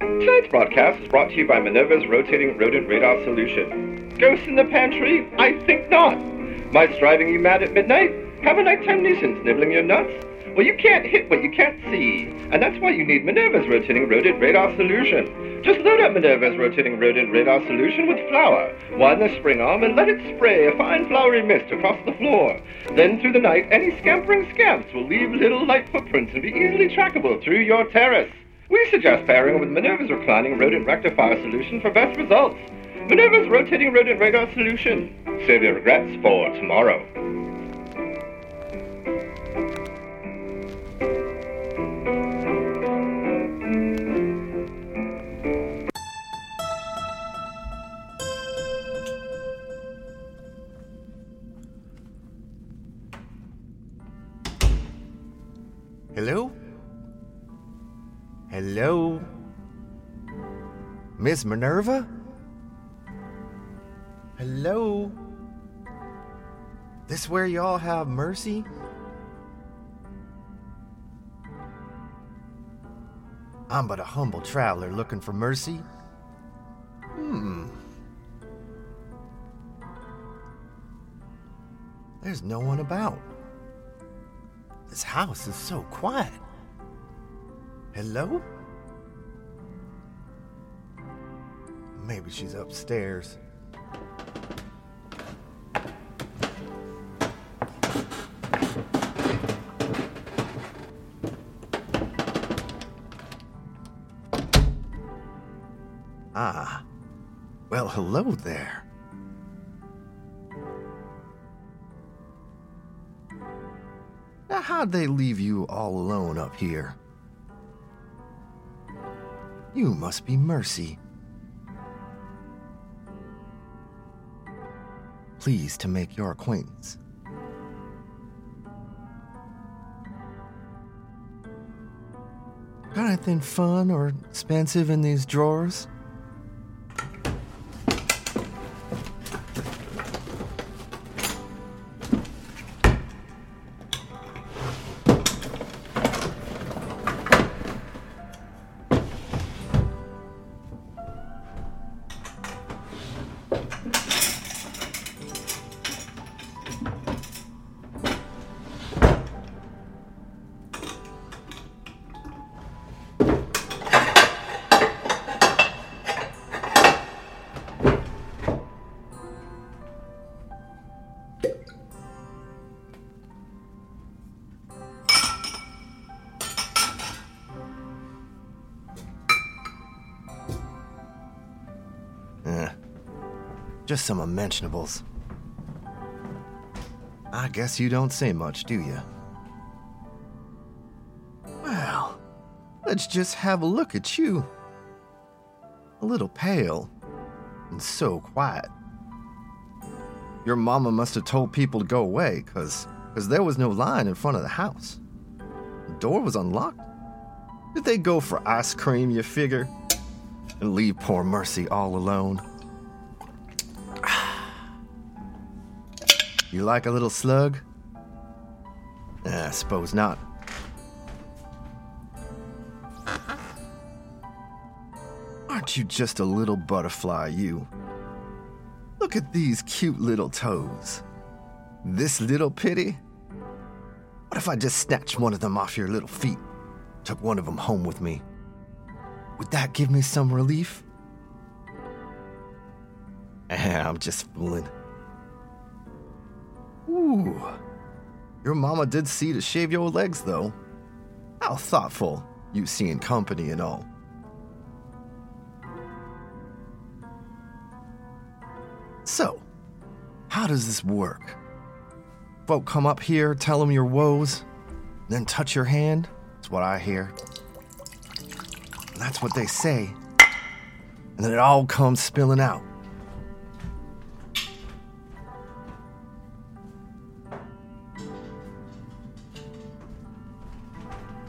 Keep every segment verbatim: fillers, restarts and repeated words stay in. Tonight's broadcast is brought to you by Minerva's Rotating Rodent Radar Solution. Ghosts in the pantry? I think not. Mites driving you mad at midnight? Have a nighttime nuisance nibbling your nuts? Well, you can't hit what you can't see, and that's why you need Minerva's Rotating Rodent Radar Solution. Just load up Minerva's Rotating Rodent Radar Solution with flour, widen the spring arm, and let it spray a fine flowery mist across the floor. Then through the night, any scampering scamps will leave little light footprints and be easily trackable through your terrace. We suggest pairing with Minerva's Reclining Rodent Rectifier Solution for best results. Minerva's Rotating Rodent Radar Solution. Save your regrets for tomorrow. Hello? Hello? Miss Minerva? Hello? This where y'all have mercy? I'm but a humble traveler looking for mercy. Hmm. There's no one about. This house is so quiet. Hello? Maybe she's upstairs. Ah, well, hello there. Now, how'd they leave you all alone up here? You must be Mercy. Pleased to make your acquaintance. Got anything fun or expensive in these drawers? Just some unmentionables. I guess you don't say much, do you? Well, let's just have a look at you. A little pale and so quiet. Your mama must have told people to go away, because because there was no line in front of the house. The door was unlocked. Did they go for ice cream, you figure? And leave poor Mercy all alone. You like a little slug? Eh, I suppose not. Aren't you just a little butterfly, you? Look at these cute little toes. This little pity? What if I just snatched one of them off your little feet? Took one of them home with me. Would that give me some relief? I'm just fooling. Ooh. Your mama did see to shave your legs, though. How thoughtful, you seeing company and all. So, how does this work? Folk come up here, tell them your woes, then touch your hand? That's what I hear. And that's what they say. And then it all comes spilling out.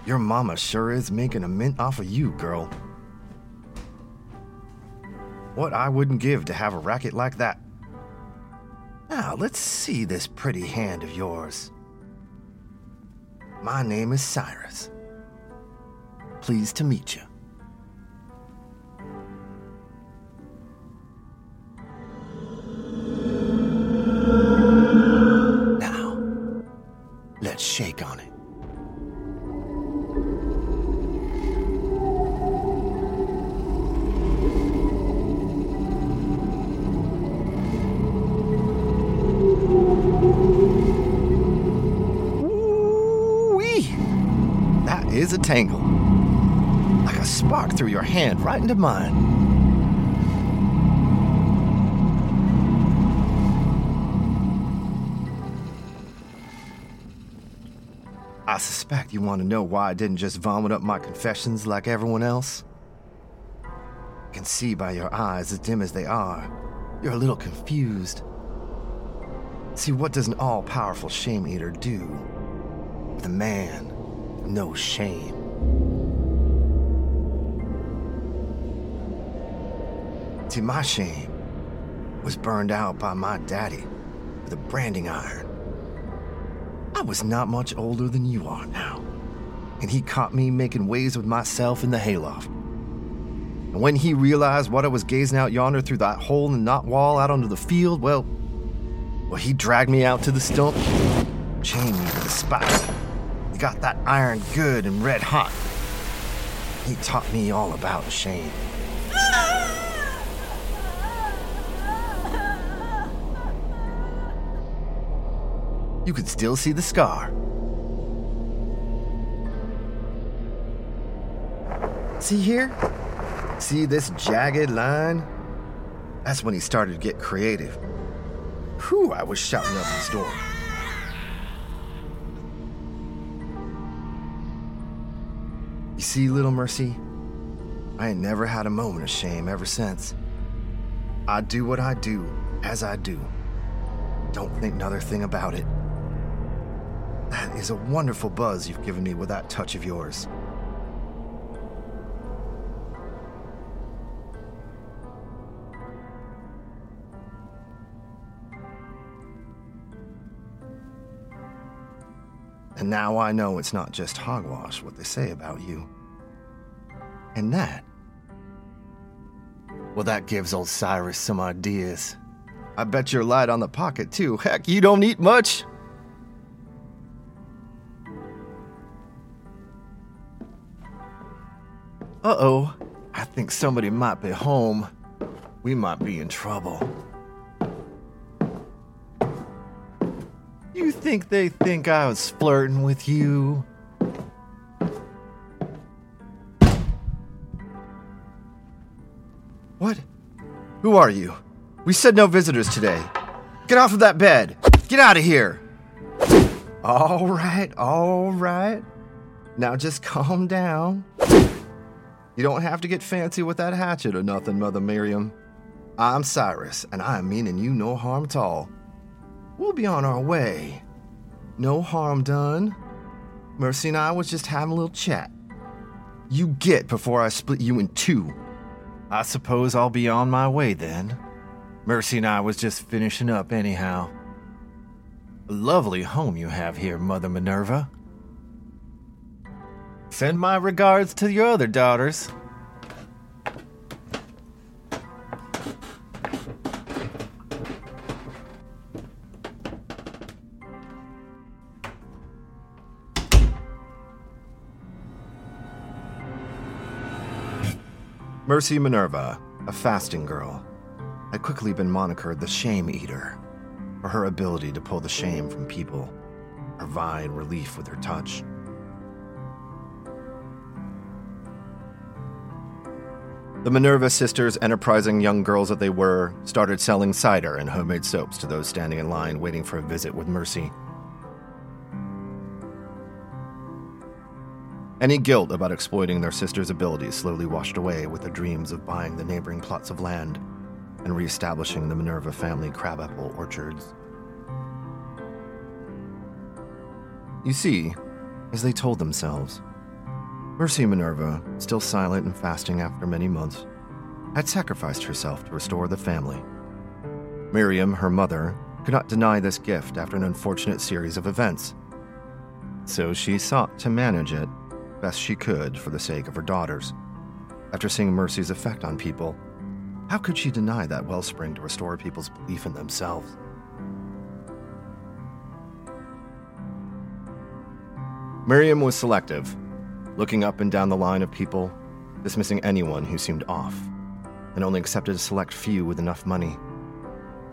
Your mama sure is making a mint off of you, girl. What I wouldn't give to have a racket like that. Now, let's see this pretty hand of yours. My name is Cyrus. Pleased to meet you. Now, let's shake on it. Is a tangle, like a spark through your hand right into mine. I suspect you want to know why I didn't just vomit up my confessions like everyone else. I can see by your eyes, as dim as they are, you're a little confused. See, what does an all-powerful shame eater do with a man? No shame. See, my shame was burned out by my daddy with a branding iron. I was not much older than you are now, and he caught me making waves with myself in the hayloft. And when he realized what I was gazing out yonder through that hole in the knot wall out onto the field, well, well, he dragged me out to the stump, chained me to the spike. Got that iron good and red hot. He taught me all about shame. You could still see the scar. See here? See this jagged line? That's when he started to get creative. Whew, I was shouting up the storm. You see, little Mercy, I ain't never had a moment of shame ever since. I do what I do, as I do. Don't think another thing about it. That is a wonderful buzz you've given me with that touch of yours. And now I know it's not just hogwash what they say about you. And that, well, that gives old Cyrus some ideas. I bet you're light on the pocket, too. Heck, you don't eat much. Uh-oh, I think somebody might be home. We might be in trouble. You think they think I was flirting with you? What? Who are you? We said no visitors today. Get off of that bed. Get out of here. All right, all right. Now just calm down. You don't have to get fancy with that hatchet or nothing, Mother Miriam. I'm Cyrus, and I am meaning you no harm at all. We'll be on our way. No harm done. Mercy and I was just having a little chat. You get before I split you in two. I suppose I'll be on my way then. Mercy and I was just finishing up anyhow. A lovely home you have here, Mother Minerva. Send my regards to your other daughters. Mercy Minerva, a fasting girl, had quickly been monikered the Shame Eater for her ability to pull the shame from people, provide relief with her touch. The Minerva sisters, enterprising young girls that they were, started selling cider and homemade soaps to those standing in line waiting for a visit with Mercy. Any guilt about exploiting their sister's abilities slowly washed away with the dreams of buying the neighboring plots of land and reestablishing the Minerva family crabapple orchards. You see, as they told themselves, Mercy Minerva, still silent and fasting after many months, had sacrificed herself to restore the family. Miriam, her mother, could not deny this gift after an unfortunate series of events, so she sought to manage it best she could for the sake of her daughters. After seeing Mercy's effect on people, how could she deny that wellspring to restore people's belief in themselves? Miriam was selective, looking up and down the line of people, dismissing anyone who seemed off, and only accepted a select few with enough money.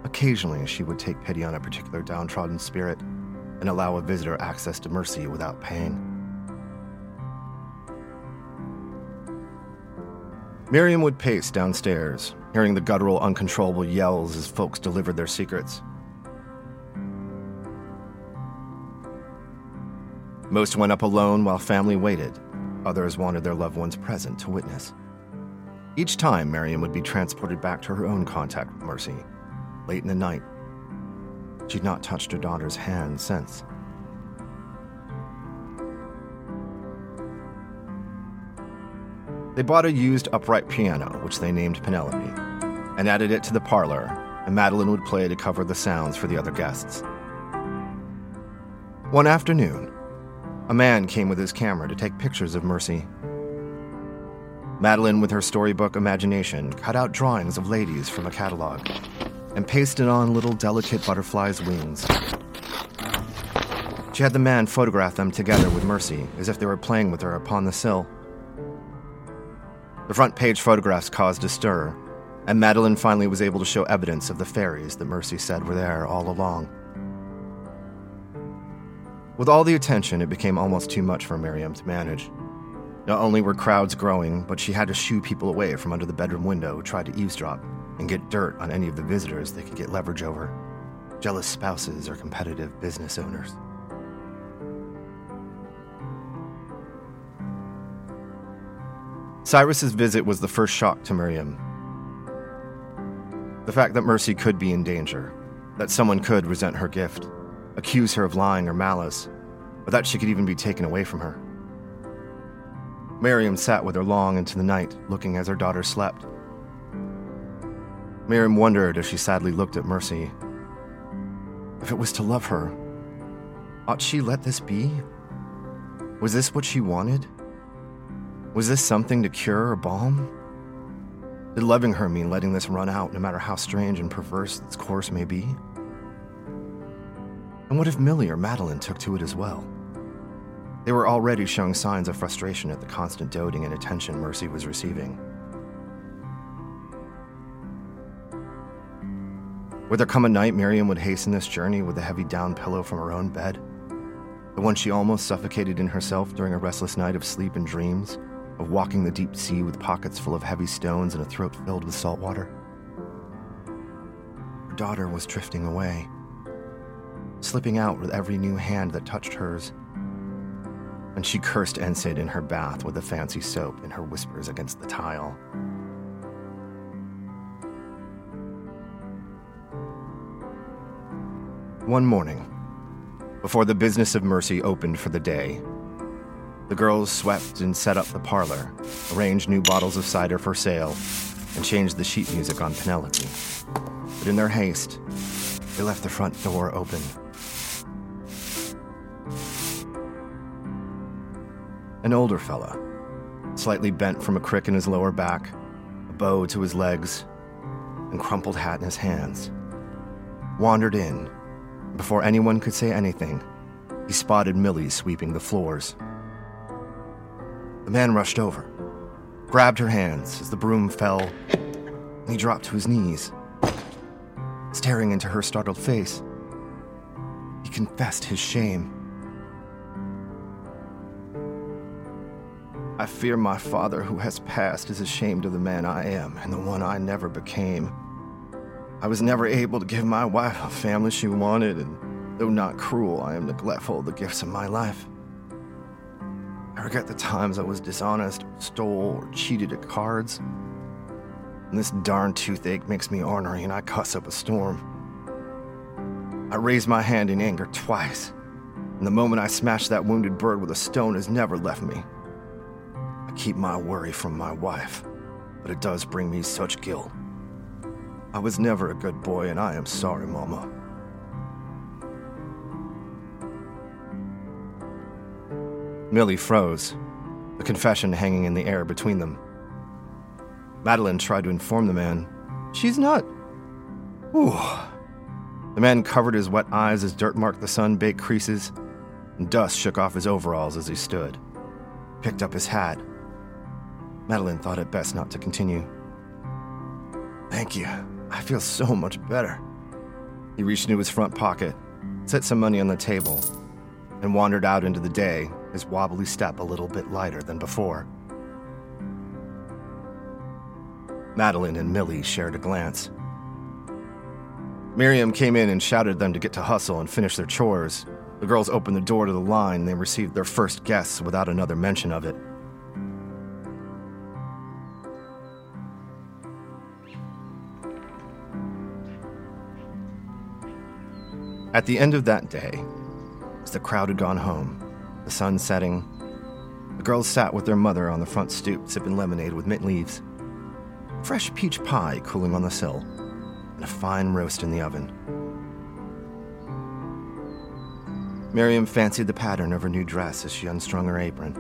Occasionally, she would take pity on a particular downtrodden spirit and allow a visitor access to Mercy without paying. Miriam would pace downstairs, hearing the guttural, uncontrollable yells as folks delivered their secrets. Most went up alone while family waited. Others wanted their loved ones present to witness. Each time, Miriam would be transported back to her own contact with Mercy, late in the night. She'd not touched her daughter's hand since. They bought a used upright piano, which they named Penelope, and added it to the parlor, and Madeline would play to cover the sounds for the other guests. One afternoon, a man came with his camera to take pictures of Mercy. Madeline, with her storybook imagination, cut out drawings of ladies from a catalog and pasted on little delicate butterflies' wings. She had the man photograph them together with Mercy, as if they were playing with her upon the sill. The front page photographs caused a stir, and Madeline finally was able to show evidence of the fairies that Mercy said were there all along. With all the attention, it became almost too much for Miriam to manage. Not only were crowds growing, but she had to shoo people away from under the bedroom window who tried to eavesdrop and get dirt on any of the visitors they could get leverage over, jealous spouses or competitive business owners. Cyrus's visit was the first shock to Miriam. The fact that Mercy could be in danger, that someone could resent her gift, accuse her of lying or malice, or that she could even be taken away from her. Miriam sat with her long into the night, looking as her daughter slept. Miriam wondered as she sadly looked at Mercy. If it was to love her, ought she let this be? Was this what she wanted? Was this something to cure or balm? Did loving her mean letting this run out, no matter how strange and perverse its course may be? And what if Millie or Madeline took to it as well? They were already showing signs of frustration at the constant doting and attention Mercy was receiving. Would there come a night Miriam would hasten this journey with a heavy down pillow from her own bed, the one she almost suffocated in herself during a restless night of sleep and dreams, of walking the deep sea with pockets full of heavy stones and a throat filled with salt water? Her daughter was drifting away, slipping out with every new hand that touched hers, and she cursed Ensid in her bath with the fancy soap in her whispers against the tile. one morning, before the business of Mercy opened for the day, the girls swept and set up the parlor, arranged new bottles of cider for sale, and changed the sheet music on Penelope. But in their haste, they left the front door open. An older fella, slightly bent from a crick in his lower back, a bow to his legs, and crumpled hat in his hands, wandered in. Before anyone could say anything, he spotted Millie sweeping the floors. The man rushed over, grabbed her hands as the broom fell, and he dropped to his knees. Staring into her startled face, he confessed his shame. "I fear my father who has passed is ashamed of the man I am and the one I never became. I was never able to give my wife a family she wanted, and though not cruel, I am neglectful of the gifts of my life. I regret the times I was dishonest, stole, or cheated at cards. And this darn toothache makes me ornery, and I cuss up a storm. I raised my hand in anger twice, and the moment I smashed that wounded bird with a stone has never left me. I keep my worry from my wife, but it does bring me such guilt. I was never a good boy, and I am sorry, Mama." Millie froze, the confession hanging in the air between them. Madeline tried to inform the man, "She's not." Ooh. The man covered his wet eyes as dirt marked the sun-baked creases, and dust shook off his overalls as he stood. Picked up his hat. Madeline thought it best not to continue. "Thank you. I feel so much better." He reached into his front pocket, set some money on the table, and wandered out into the day, his wobbly step a little bit lighter than before. Madeline and Millie shared a glance. Miriam came in and shouted at them to get to hustle and finish their chores. The girls opened the door to the line and they received their first guests without another mention of it. At the end of that day, as the crowd had gone home, the sun setting, the girls sat with their mother on the front stoop sipping lemonade with mint leaves, fresh peach pie cooling on the sill, and a fine roast in the oven. Miriam fancied the pattern of her new dress as she unstrung her apron.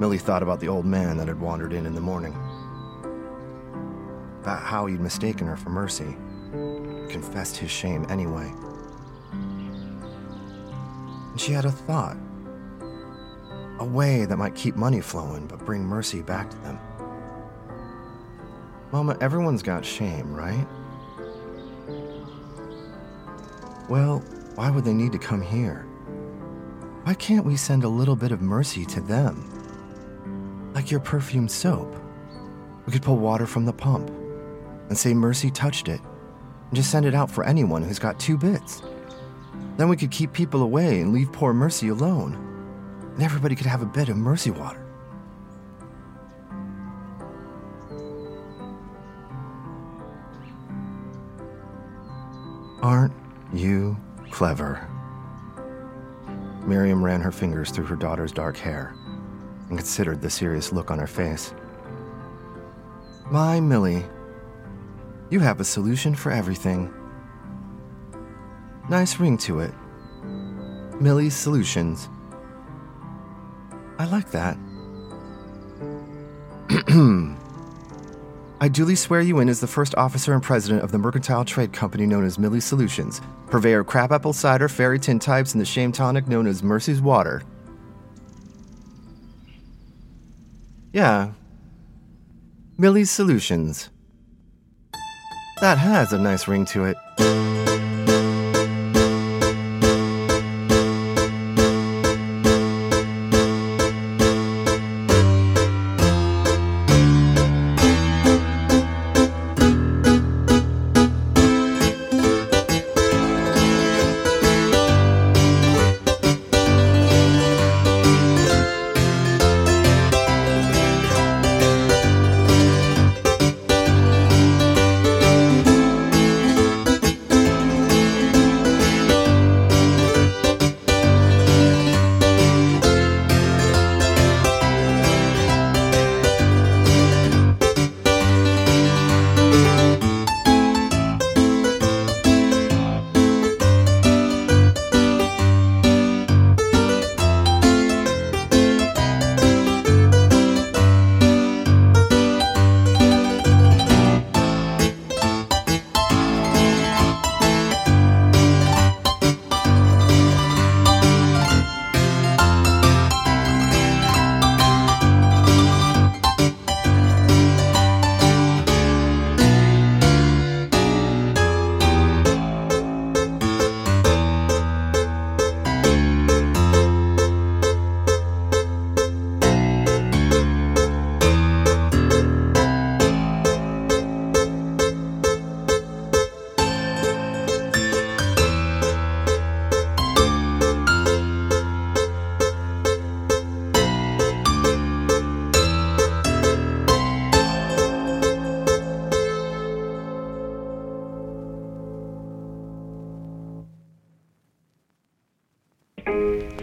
Millie thought about the old man that had wandered in in the morning, about how he'd mistaken her for Mercy, confessed his shame anyway. She had a thought, a way that might keep money flowing but bring Mercy back to them. "Mama, everyone's got shame, right? Well, why would they need to come here? Why can't we send a little bit of mercy to them? Like your perfumed soap. We could pull water from the pump and say Mercy touched it and just send it out for anyone who's got two bits. Then we could keep people away and leave poor Mercy alone. And everybody could have a bit of Mercy water." "Aren't you clever?" Miriam ran her fingers through her daughter's dark hair and considered the serious look on her face. "My Millie, you have a solution for everything. Nice ring to it. Millie's Solutions. I like that. I duly swear you in as the first officer and president of the mercantile trade company known as Millie's Solutions, purveyor of crabapple cider, fairy tin types, and the shame tonic known as Mercy's Water." "Yeah. Millie's Solutions. That has a nice ring to it."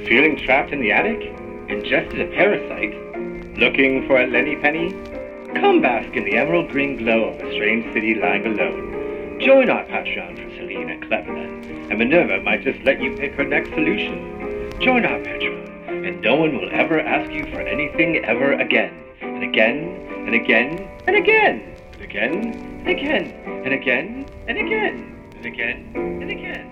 Feeling trapped in the attic? Ingested a parasite? Looking for a lenny penny? Come bask in the emerald green glow of a strange city lying alone. Join our Patreon for Selena Cleverthan, and Minerva might just let you pick her next solution. Join our Patreon, and no one will ever ask you for anything ever again. And again, and again, and again, and again, and again, and again, and again, and again, and again.